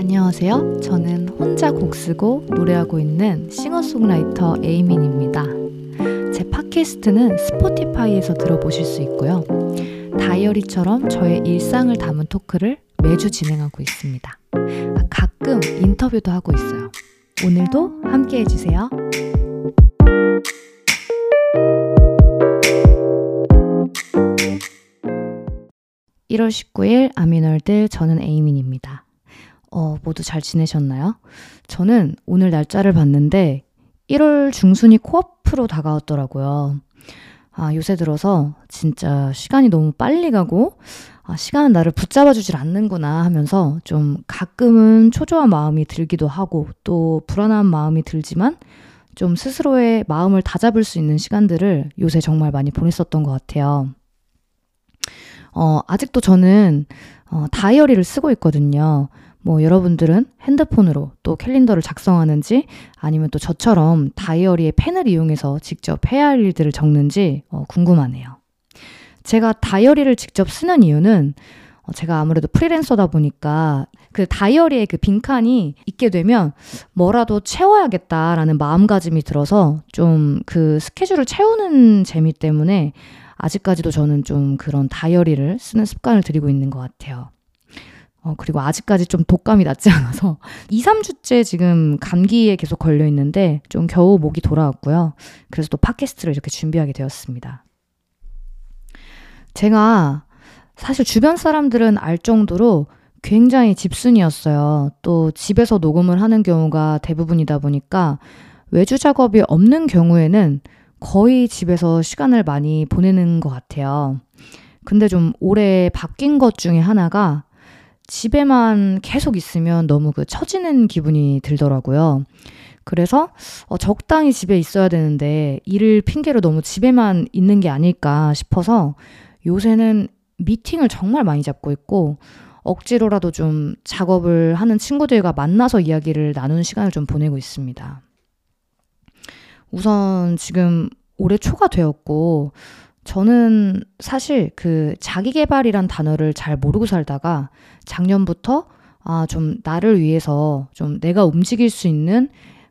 안녕하세요. 저는 혼자 곡 쓰고 노래하고 있는 싱어송라이터 에이민입니다. 제 팟캐스트는 스포티파이에서 들어보실 수 있고요. 다이어리처럼 저의 일상을 담은 토크를 매주 진행하고 있습니다. 가끔 인터뷰도 하고 있어요. 오늘도 함께 해주세요. (1월 19일 아미널드 저는 에이민입니다. 모두 잘 지내셨나요? 저는 오늘 날짜를 봤는데 1월 중순이 코앞으로 다가왔더라고요. 요새 들어서 진짜 시간이 너무 빨리 가고 시간은 나를 붙잡아주질 않는구나 하면서 좀 가끔은 초조한 마음이 들기도 하고 또 불안한 마음이 들지만 좀 스스로의 마음을 다잡을 수 있는 시간들을 요새 정말 많이 보냈었던 것 같아요. 아직도 저는 다이어리를 쓰고 있거든요. 뭐 여러분들은 핸드폰으로 또 캘린더를 작성하는지 아니면 또 저처럼 다이어리에 펜을 이용해서 직접 해야 할 일들을 적는지 궁금하네요. 제가 다이어리를 직접 쓰는 이유는 제가 아무래도 프리랜서다 보니까 그 다이어리에 그 빈칸이 있게 되면 뭐라도 채워야겠다라는 마음가짐이 들어서 좀 그 스케줄을 채우는 재미 때문에 아직까지도 저는 좀 그런 다이어리를 쓰는 습관을 들이고 있는 것 같아요. 그리고 아직까지 좀 독감이 낫지 않아서 2, 3주째 지금 감기에 계속 걸려 있는데 좀 겨우 목이 돌아왔고요. 그래서 또 팟캐스트를 이렇게 준비하게 되었습니다. 제가 사실 주변 사람들은 알 정도로 굉장히 집순이였어요. 또 집에서 녹음을 하는 경우가 대부분이다 보니까 외주 작업이 없는 경우에는 거의 집에서 시간을 많이 보내는 것 같아요. 근데 좀 올해 바뀐 것 중에 하나가 집에만 계속 있으면 너무 처지는 기분이 들더라고요. 그래서 적당히 집에 있어야 되는데 일을 핑계로 너무 집에만 있는 게 아닐까 싶어서 요새는 미팅을 정말 많이 잡고 있고 억지로라도 좀 작업을 하는 친구들과 만나서 이야기를 나누는 시간을 좀 보내고 있습니다. 우선 지금 올해 초가 되었고 저는 사실 그 자기계발이란 단어를 잘 모르고 살다가 작년부터 좀 나를 위해서 좀 내가 움직일 수 있는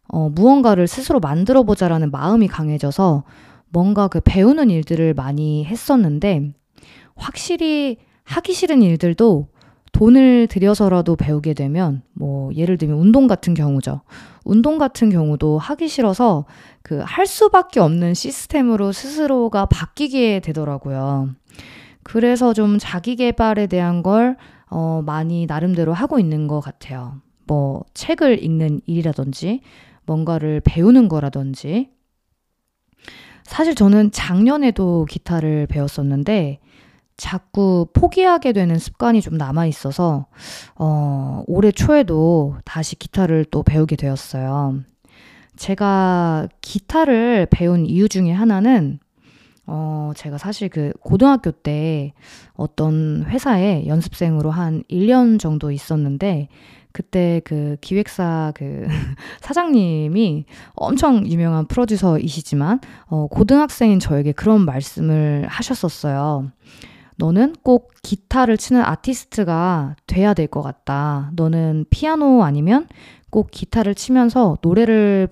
무언가를 스스로 만들어보자라는 마음이 강해져서 뭔가 그 배우는 일들을 많이 했었는데 확실히 하기 싫은 일들도 돈을 들여서라도 배우게 되면 뭐 예를 들면 운동 같은 경우죠. 운동 같은 경우도 하기 싫어서 그 할 수밖에 없는 시스템으로 스스로가 바뀌게 되더라고요. 그래서 좀 자기 개발에 대한 걸 많이 나름대로 하고 있는 것 같아요. 뭐 책을 읽는 일이라든지 뭔가를 배우는 거라든지 사실 저는 작년에도 기타를 배웠었는데 자꾸 포기하게 되는 습관이 좀 남아있어서 올해 초에도 다시 기타를 또 배우게 되었어요. 제가 기타를 배운 이유 중에 하나는 제가 사실 그 고등학교 때 어떤 회사에 연습생으로 한 1년 정도 있었는데 그때 그 기획사 그 사장님이 엄청 유명한 프로듀서이시지만 고등학생인 저에게 그런 말씀을 하셨었어요. 너는 꼭 기타를 치는 아티스트가 돼야 될 것 같다. 너는 피아노 아니면 꼭 기타를 치면서 노래를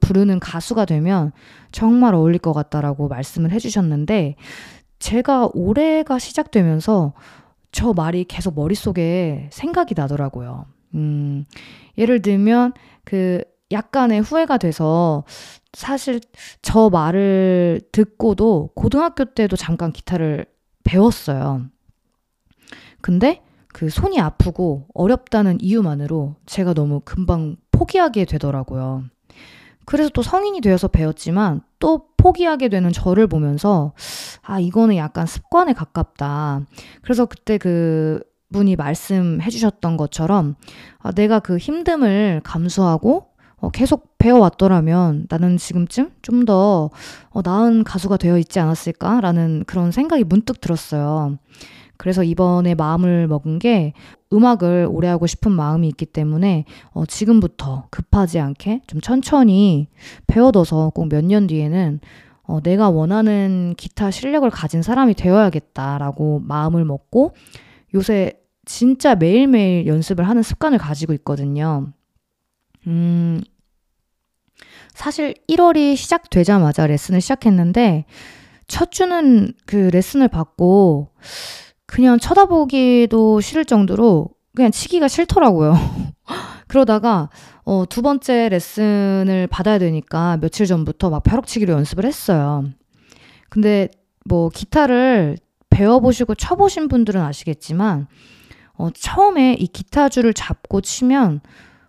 부르는 가수가 되면 정말 어울릴 것 같다라고 말씀을 해주셨는데 제가 올해가 시작되면서 저 말이 계속 머릿속에 생각이 나더라고요. 예를 들면 그 약간의 후회가 돼서 사실 저 말을 듣고도 고등학교 때도 잠깐 기타를 배웠어요. 근데 그 손이 아프고 어렵다는 이유만으로 제가 너무 금방 포기하게 되더라고요. 그래서 또 성인이 되어서 배웠지만 또 포기하게 되는 저를 보면서 이거는 약간 습관에 가깝다. 그래서 그때 그 분이 말씀해 주셨던 것처럼 내가 그 힘듦을 감수하고 계속 배워왔더라면 나는 지금쯤 좀 더 나은 가수가 되어 있지 않았을까라는 그런 생각이 문득 들었어요. 그래서 이번에 마음을 먹은 게 음악을 오래 하고 싶은 마음이 있기 때문에 지금부터 급하지 않게 좀 천천히 배워둬서 꼭 몇 년 뒤에는 내가 원하는 기타 실력을 가진 사람이 되어야겠다라고 마음을 먹고 요새 진짜 매일매일 연습을 하는 습관을 가지고 있거든요. 사실 1월이 시작되자마자 레슨을 시작했는데 첫 주는 그 레슨을 받고 그냥 쳐다보기도 싫을 정도로 그냥 치기가 싫더라고요. 그러다가 두 번째 레슨을 받아야 되니까 며칠 전부터 막 벼락치기로 연습을 했어요. 근데 뭐 기타를 배워보시고 쳐보신 분들은 아시겠지만 처음에 이 기타줄을 잡고 치면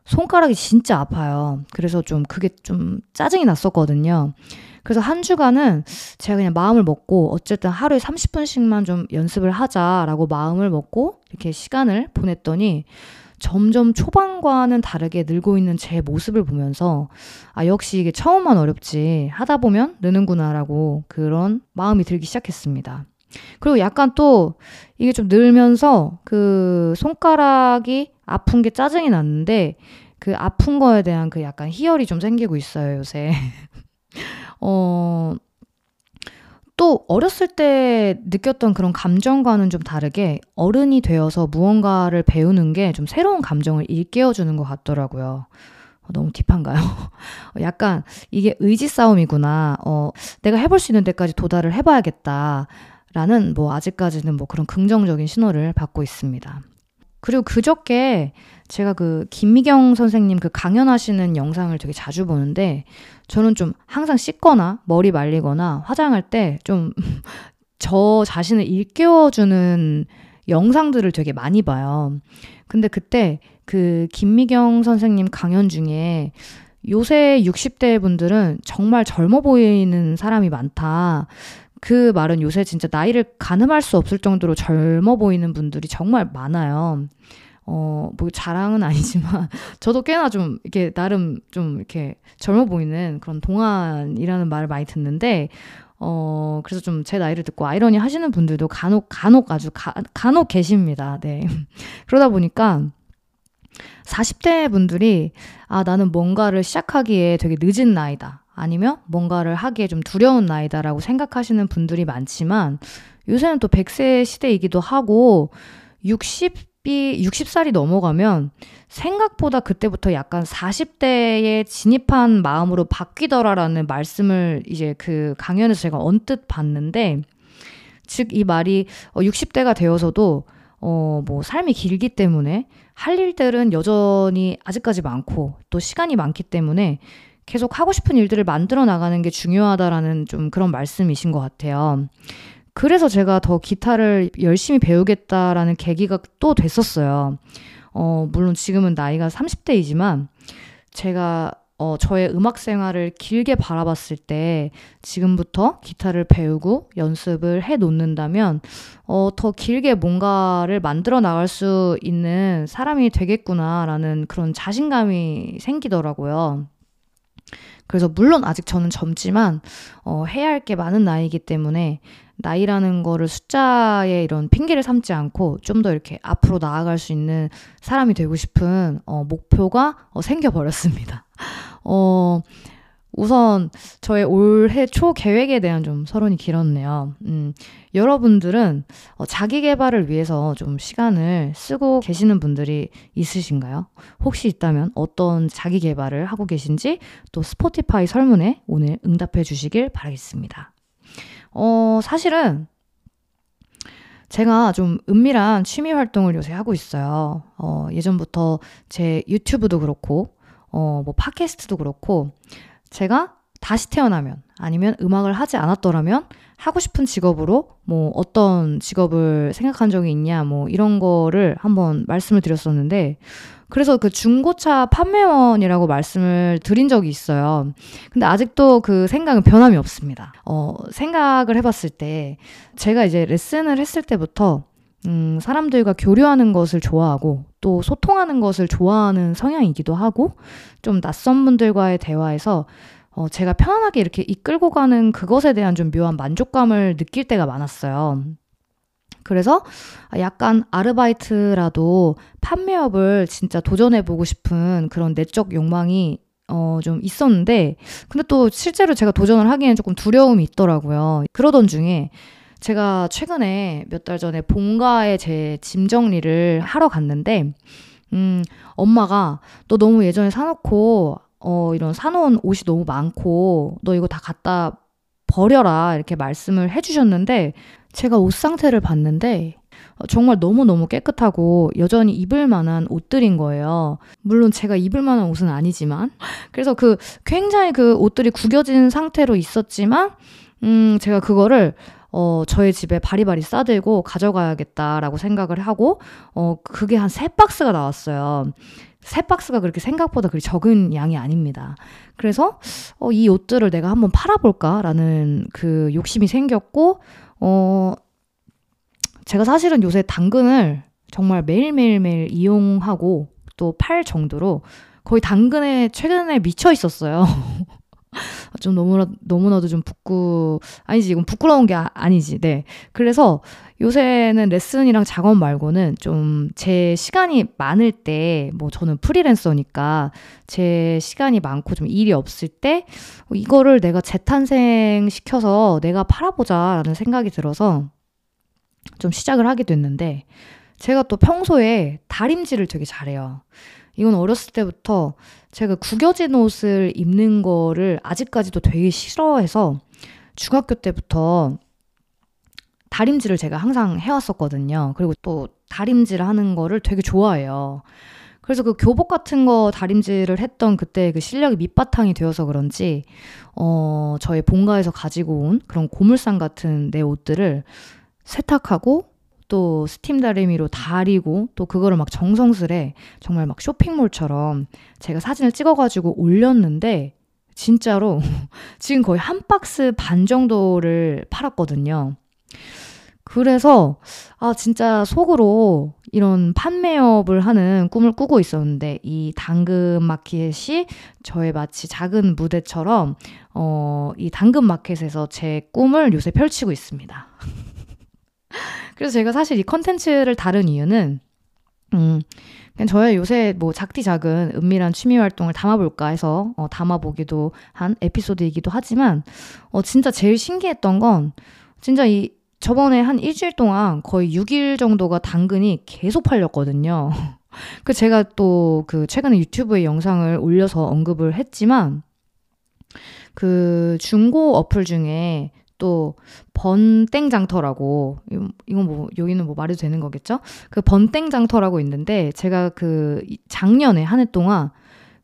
손가락이 진짜 아파요. 그래서 좀 그게 좀 짜증이 났었거든요. 그래서 한 주간은 제가 그냥 마음을 먹고 어쨌든 하루에 30분씩만 좀 연습을 하자라고 마음을 먹고 이렇게 시간을 보냈더니 점점 초반과는 다르게 늘고 있는 제 모습을 보면서 아, 역시 이게 처음만 어렵지 하다 보면 느는구나라고 그런 마음이 들기 시작했습니다. 그리고 약간 또 이게 좀 늘면서 그 손가락이 아픈 게 짜증이 났는데 그 아픈 거에 대한 그 약간 희열이 좀 생기고 있어요, 요새. 또 어렸을 때 느꼈던 그런 감정과는 좀 다르게 어른이 되어서 무언가를 배우는 게 좀 새로운 감정을 일깨워주는 것 같더라고요. 너무 딥한가요? 약간 이게 의지 싸움이구나. 내가 해볼 수 있는 데까지 도달을 해봐야겠다. 라는 뭐 아직까지는 뭐 그런 긍정적인 신호를 받고 있습니다. 그리고 그저께 제가 그 김미경 선생님 그 강연하시는 영상을 되게 자주 보는데 저는 좀 항상 씻거나 머리 말리거나 화장할 때 좀 저 자신을 일깨워주는 영상들을 되게 많이 봐요. 근데 그때 그 김미경 선생님 강연 중에 요새 60대 분들은 정말 젊어 보이는 사람이 많다. 그 말은 요새 진짜 나이를 가늠할 수 없을 정도로 젊어 보이는 분들이 정말 많아요. 뭐 자랑은 아니지만 저도 꽤나 좀 이렇게 나름 좀 이렇게 젊어 보이는 그런 동안이라는 말을 많이 듣는데 그래서 좀 제 나이를 듣고 아이러니 하시는 분들도 간혹 아주 간혹 계십니다. 네. 그러다 보니까 40대 분들이 아, 나는 뭔가를 시작하기에 되게 늦은 나이다. 아니면 뭔가를 하기에 좀 두려운 나이다라고 생각하시는 분들이 많지만 요새는 또 100세 시대이기도 하고 60살이 넘어가면 생각보다 그때부터 약간 40대에 진입한 마음으로 바뀌더라라는 말씀을 이제 그 강연에서 제가 언뜻 봤는데 즉 이 말이 60대가 되어서도 뭐 삶이 길기 때문에 할 일들은 여전히 아직까지 많고 또 시간이 많기 때문에 계속 하고 싶은 일들을 만들어 나가는 게 중요하다라는 좀 그런 말씀이신 것 같아요. 그래서 제가 더 기타를 열심히 배우겠다라는 계기가 또 됐었어요. 물론 지금은 나이가 30대이지만 제가 저의 음악 생활을 길게 바라봤을 때 지금부터 기타를 배우고 연습을 해 놓는다면 더 길게 뭔가를 만들어 나갈 수 있는 사람이 되겠구나라는 그런 자신감이 생기더라고요. 그래서 물론 아직 저는 젊지만 해야 할 게 많은 나이이기 때문에 나이라는 거를 숫자에 이런 핑계를 삼지 않고 좀 더 이렇게 앞으로 나아갈 수 있는 사람이 되고 싶은 목표가 생겨버렸습니다. 우선 저의 올해 초 계획에 대한 좀 서론이 길었네요. 여러분들은 자기 개발을 위해서 좀 시간을 쓰고 계시는 분들이 있으신가요? 혹시 있다면 어떤 자기 개발을 하고 계신지 또 스포티파이 설문에 오늘 응답해 주시길 바라겠습니다. 사실은 제가 좀 은밀한 취미 활동을 요새 하고 있어요. 예전부터 제 유튜브도 그렇고 뭐 팟캐스트도 그렇고 제가 다시 태어나면 아니면 음악을 하지 않았더라면 하고 싶은 직업으로 뭐 어떤 직업을 생각한 적이 있냐 뭐 이런 거를 한번 말씀을 드렸었는데 그래서 그 중고차 판매원이라고 말씀을 드린 적이 있어요. 근데 아직도 그 생각은 변함이 없습니다. 생각을 해봤을 때 제가 이제 레슨을 했을 때부터 사람들과 교류하는 것을 좋아하고 또 소통하는 것을 좋아하는 성향이기도 하고 좀 낯선 분들과의 대화에서 제가 편안하게 이렇게 이끌고 가는 그것에 대한 좀 묘한 만족감을 느낄 때가 많았어요. 그래서 약간 아르바이트라도 판매업을 진짜 도전해보고 싶은 그런 내적 욕망이 좀 있었는데 근데 또 실제로 제가 도전을 하기에는 조금 두려움이 있더라고요. 그러던 중에 제가 최근에 몇 달 전에 본가에 제 짐 정리를 하러 갔는데 엄마가 너 너무 예전에 사놓고 이런 사놓은 옷이 너무 많고 너 이거 다 갖다 버려라 이렇게 말씀을 해주셨는데 제가 옷 상태를 봤는데 정말 너무너무 깨끗하고 여전히 입을 만한 옷들인 거예요. 물론 제가 입을 만한 옷은 아니지만 그래서 굉장히 그 옷들이 구겨진 상태로 있었지만 제가 그거를 저의 집에 바리바리 싸들고 가져가야겠다라고 생각을 하고 그게 한 3박스가 나왔어요. 3박스가 그렇게 생각보다 그리 적은 양이 아닙니다. 그래서 이 옷들을 내가 한번 팔아볼까라는 그 욕심이 생겼고 제가 사실은 요새 당근을 정말 매일매일 이용하고 또 팔 정도로 거의 당근에 최근에 미쳐 있었어요. 좀 너무나도 좀 아니지 이건 부끄러운 게 아니지. 네. 그래서 요새는 레슨이랑 작업 말고는 좀 제 시간이 많을 때 뭐 저는 프리랜서니까 제 시간이 많고 좀 일이 없을 때 이거를 내가 재탄생시켜서 내가 팔아보자라는 생각이 들어서 좀 시작을 하게 됐는데 제가 또 평소에 다림질을 되게 잘해요. 이건 어렸을 때부터 제가 구겨진 옷을 입는 거를 아직까지도 되게 싫어해서 중학교 때부터 다림질을 제가 항상 해왔었거든요. 그리고 또 다림질하는 거를 되게 좋아해요. 그래서 그 교복 같은 거 다림질을 했던 그때 그 실력이 밑바탕이 되어서 그런지 저의 본가에서 가지고 온 그런 고물상 같은 내 옷들을 세탁하고 또 스팀 다리미로 다리고 또 그거를 막 정성스레 정말 막 쇼핑몰처럼 제가 사진을 찍어가지고 올렸는데 진짜로 지금 거의 1박스 반 정도를 팔았거든요. 그래서 진짜 속으로 이런 판매업을 하는 꿈을 꾸고 있었는데 이 당근 마켓이 저의 마치 작은 무대처럼 이 당근 마켓에서 제 꿈을 요새 펼치고 있습니다. 그래서 제가 사실 이 컨텐츠를 다룬 이유는 그냥 저의 요새 뭐 작디작은 은밀한 취미 활동을 담아볼까 해서 담아보기도 한 에피소드이기도 하지만 진짜 제일 신기했던 건 진짜 이 저번에 한 일주일 동안 거의 6일 정도가 당근이 계속 팔렸거든요. 그 제가 또 그 최근에 유튜브에 영상을 올려서 언급을 했지만 그 중고 어플 중에 또 번땡장터라고 이건 뭐 여기는 뭐 말해도 되는 거겠죠? 그 번땡장터라고 있는데 제가 그 작년에 한 해 동안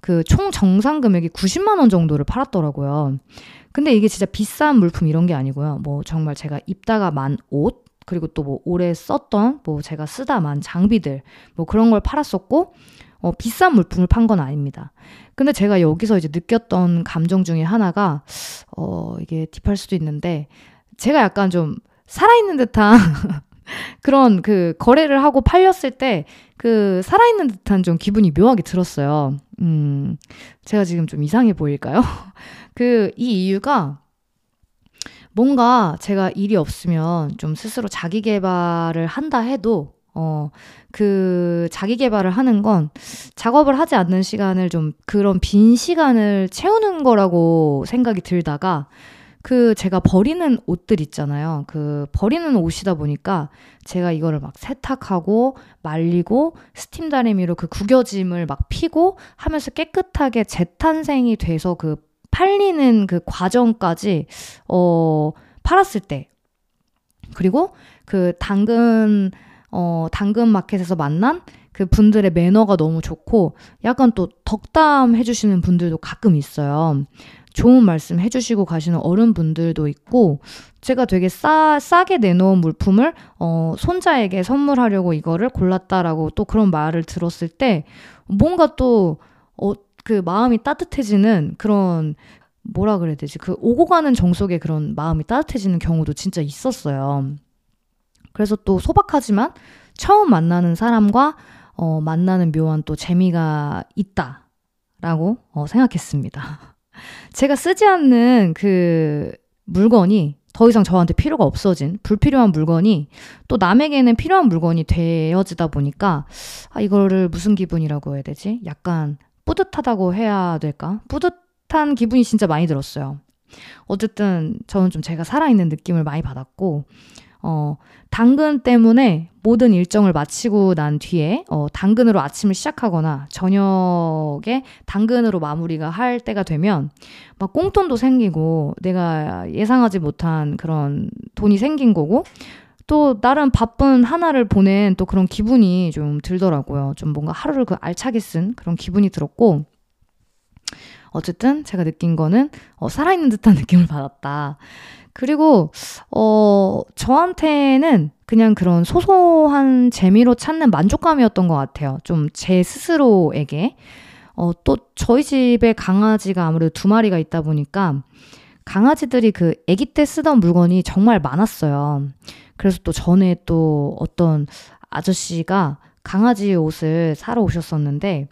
그 총 정산 금액이 90만 원 정도를 팔았더라고요. 근데 이게 진짜 비싼 물품 이런 게 아니고요. 뭐 정말 제가 입다가 만 옷 그리고 또 뭐 오래 썼던 뭐 제가 쓰다 만 장비들 뭐 그런 걸 팔았었고 비싼 물품을 판 건 아닙니다. 근데 제가 여기서 이제 느꼈던 감정 중에 하나가 이게 딥할 수도 있는데 제가 약간 좀 살아있는 듯한 그런 그 거래를 하고 팔렸을 때 그 살아있는 듯한 좀 기분이 묘하게 들었어요. 제가 지금 좀 이상해 보일까요? 이 이유가 뭔가 제가 일이 없으면 좀 스스로 자기 개발을 한다 해도 그 자기 개발을 하는 건 작업을 하지 않는 시간을 좀 그런 빈 시간을 채우는 거라고 생각이 들다가 그 제가 버리는 옷들 있잖아요. 그 버리는 옷이다 보니까 제가 이거를 막 세탁하고 말리고 스팀 다리미로 그 구겨짐을 막 피고 하면서 깨끗하게 재탄생이 돼서 그 팔리는 그 과정까지 팔았을 때 그리고 그 당근 마켓에서 만난 그 분들의 매너가 너무 좋고 약간 또 덕담 해주시는 분들도 가끔 있어요. 좋은 말씀 해주시고 가시는 어른분들도 있고 제가 되게 싸게 내놓은 물품을 손자에게 선물하려고 이거를 골랐다라고 또 그런 말을 들었을 때 뭔가 또 그 마음이 따뜻해지는 그런 뭐라 그래야 되지? 그 오고 가는 정속의 그런 마음이 따뜻해지는 경우도 진짜 있었어요. 그래서 또 소박하지만 처음 만나는 사람과 만나는 묘한 또 재미가 있다라고 생각했습니다. 제가 쓰지 않는 그 물건이 더 이상 저한테 필요가 없어진 불필요한 물건이 또 남에게는 필요한 물건이 되어지다 보니까 이거를 무슨 기분이라고 해야 되지? 약간 뿌듯하다고 해야 될까? 뿌듯한 기분이 진짜 많이 들었어요. 어쨌든 저는 좀 제가 살아있는 느낌을 많이 받았고 당근 때문에 모든 일정을 마치고 난 뒤에 당근으로 아침을 시작하거나 저녁에 당근으로 마무리가 할 때가 되면 막 꽁돈도 생기고 내가 예상하지 못한 그런 돈이 생긴 거고 또 나름 바쁜 하나를 보낸 또 그런 기분이 좀 들더라고요. 좀 뭔가 하루를 그 알차게 쓴 그런 기분이 들었고 어쨌든 제가 느낀 거는 살아있는 듯한 느낌을 받았다. 그리고 저한테는 그냥 그런 소소한 재미로 찾는 만족감이었던 것 같아요. 좀 제 스스로에게. 또 저희 집에 강아지가 아무래도 2마리가 있다 보니까 강아지들이 그 아기 때 쓰던 물건이 정말 많았어요. 그래서 또 전에 또 어떤 아저씨가 강아지 옷을 사러 오셨었는데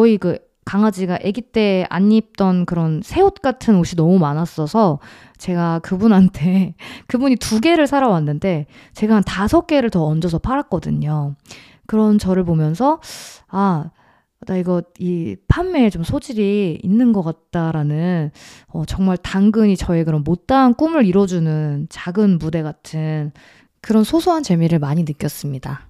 저희 그 강아지가 아기 때 안 입던 그런 새옷 같은 옷이 너무 많았어서 제가 그분한테 그분이 2개를 사러 왔는데 제가 한 5개를 더 얹어서 팔았거든요. 그런 저를 보면서 아, 나 이거 이 판매에 좀 소질이 있는 것 같다라는 정말 당근이 저의 그런 못다한 꿈을 이뤄주는 작은 무대 같은 그런 소소한 재미를 많이 느꼈습니다.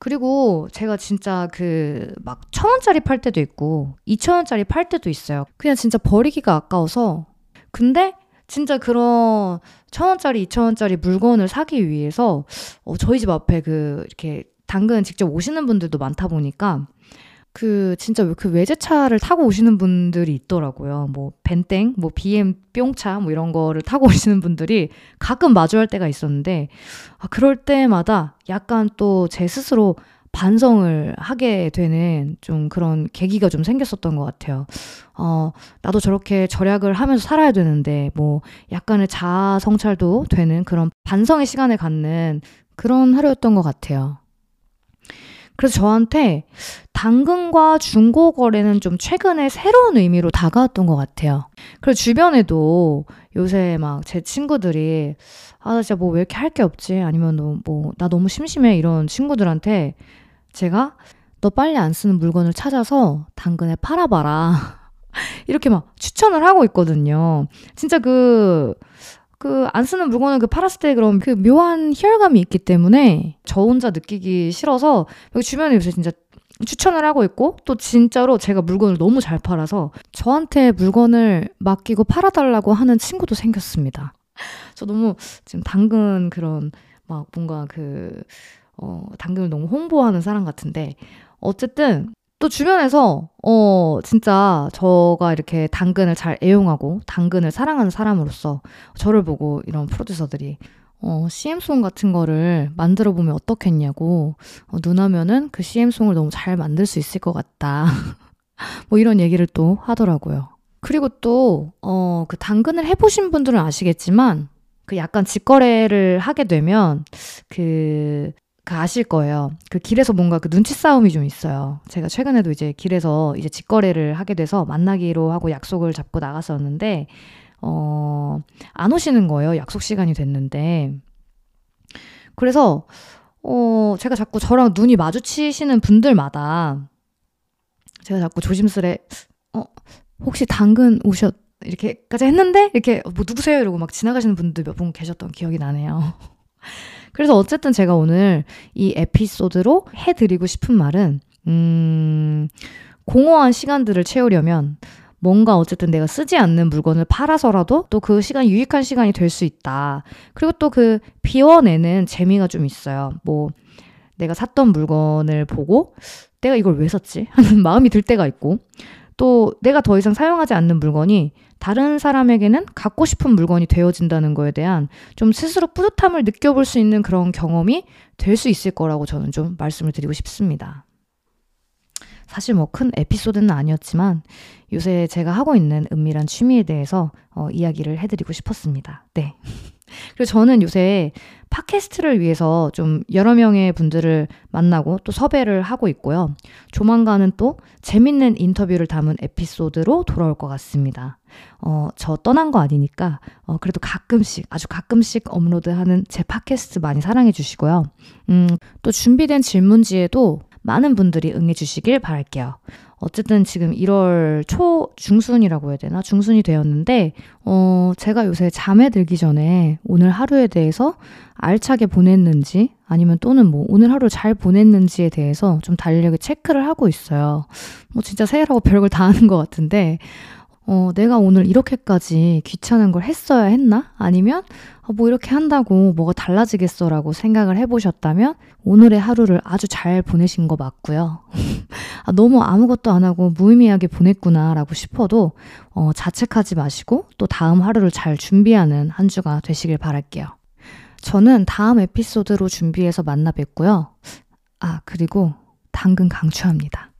그리고 제가 진짜 그 막 1,000원짜리 팔 때도 있고 2,000원짜리 팔 때도 있어요. 그냥 진짜 버리기가 아까워서. 근데 진짜 그런 1,000원짜리 2,000원짜리 물건을 사기 위해서 저희 집 앞에 그 이렇게 당근 직접 오시는 분들도 많다 보니까 그 진짜 그 외제차를 타고 오시는 분들이 있더라고요. 뭐 벤땡, 뭐 BM 뿅차 뭐 이런 거를 타고 오시는 분들이 가끔 마주할 때가 있었는데 그럴 때마다 약간 또 제 스스로 반성을 하게 되는 좀 그런 계기가 좀 생겼었던 것 같아요. 나도 저렇게 절약을 하면서 살아야 되는데 뭐 약간의 자아 성찰도 되는 그런 반성의 시간을 갖는 그런 하루였던 것 같아요. 그래서 저한테 당근과 중고 거래는 좀 최근에 새로운 의미로 다가왔던 것 같아요. 그리고 주변에도 요새 막 제 친구들이 아, 나 진짜 뭐 왜 이렇게 할 게 없지? 아니면 뭐 나 너무 심심해 이런 친구들한테 제가 너 빨리 안 쓰는 물건을 찾아서 당근에 팔아봐라 이렇게 막 추천을 하고 있거든요. 진짜 그 안 쓰는 물건을 그 팔았을 때 그런 그 묘한 희열감이 있기 때문에 저 혼자 느끼기 싫어서 여기 주변에 요새 진짜 추천을 하고 있고 또 진짜로 제가 물건을 너무 잘 팔아서 저한테 물건을 맡기고 팔아달라고 하는 친구도 생겼습니다. 저 너무 지금 당근 그런 막 뭔가 당근을 너무 홍보하는 사람 같은데 어쨌든 또 주변에서 진짜 저가 이렇게 당근을 잘 애용하고 당근을 사랑하는 사람으로서 저를 보고 이런 프로듀서들이 CM송 같은 거를 만들어 보면 어떻겠냐고 누나면은 그 CM송을 너무 잘 만들 수 있을 것 같다 뭐 이런 얘기를 또 하더라고요. 그리고 또 그 당근을 해보신 분들은 아시겠지만 그 약간 직거래를 하게 되면 아실 거예요. 그 길에서 뭔가 그 눈치 싸움이 좀 있어요. 제가 최근에도 이제 길에서 이제 직거래를 하게 돼서 만나기로 하고 약속을 잡고 나갔었는데 안 오시는 거예요. 약속 시간이 됐는데. 그래서 제가 자꾸 저랑 눈이 마주치시는 분들마다 제가 자꾸 조심스레 혹시 당근 오셨 이렇게까지 했는데 이렇게 뭐 누구세요? 이러고 막 지나가시는 분들 몇 분 계셨던 기억이 나네요. 그래서 어쨌든 제가 오늘 이 에피소드로 해드리고 싶은 말은 공허한 시간들을 채우려면 뭔가 어쨌든 내가 쓰지 않는 물건을 팔아서라도 또 그 시간이 유익한 시간이 될 수 있다. 그리고 또 그 비워내는 재미가 좀 있어요. 뭐 내가 샀던 물건을 보고 내가 이걸 왜 샀지? 하는 마음이 들 때가 있고 또 내가 더 이상 사용하지 않는 물건이 다른 사람에게는 갖고 싶은 물건이 되어진다는 거에 대한 좀 스스로 뿌듯함을 느껴볼 수 있는 그런 경험이 될 수 있을 거라고 저는 좀 말씀을 드리고 싶습니다. 사실 뭐 큰 에피소드는 아니었지만 요새 제가 하고 있는 은밀한 취미에 대해서 이야기를 해드리고 싶었습니다. 네. 그리고 저는 요새 팟캐스트를 위해서 좀 여러 명의 분들을 만나고 또 섭외를 하고 있고요. 조만간은 또 재밌는 인터뷰를 담은 에피소드로 돌아올 것 같습니다. 저 떠난 거 아니니까 그래도 가끔씩 아주 가끔씩 업로드하는 제 팟캐스트 많이 사랑해 주시고요. 또 준비된 질문지에도 많은 분들이 응해주시길 바랄게요. 어쨌든 지금 1월 초 중순이라고 해야 되나? 중순이 되었는데 제가 요새 잠에 들기 전에 오늘 하루에 대해서 알차게 보냈는지 아니면 또는 뭐 오늘 하루 잘 보냈는지에 대해서 좀 달력에 체크를 하고 있어요. 뭐 진짜 새해라고 별걸 다 하는 것 같은데 내가 오늘 이렇게까지 귀찮은 걸 했어야 했나? 아니면 뭐 이렇게 한다고 뭐가 달라지겠어라고 생각을 해보셨다면 오늘의 하루를 아주 잘 보내신 거 맞고요. 아, 너무 아무것도 안 하고 무의미하게 보냈구나라고 싶어도 자책하지 마시고 또 다음 하루를 잘 준비하는 한 주가 되시길 바랄게요. 저는 다음 에피소드로 준비해서 만나 뵙고요. 아, 그리고 당근 강추합니다.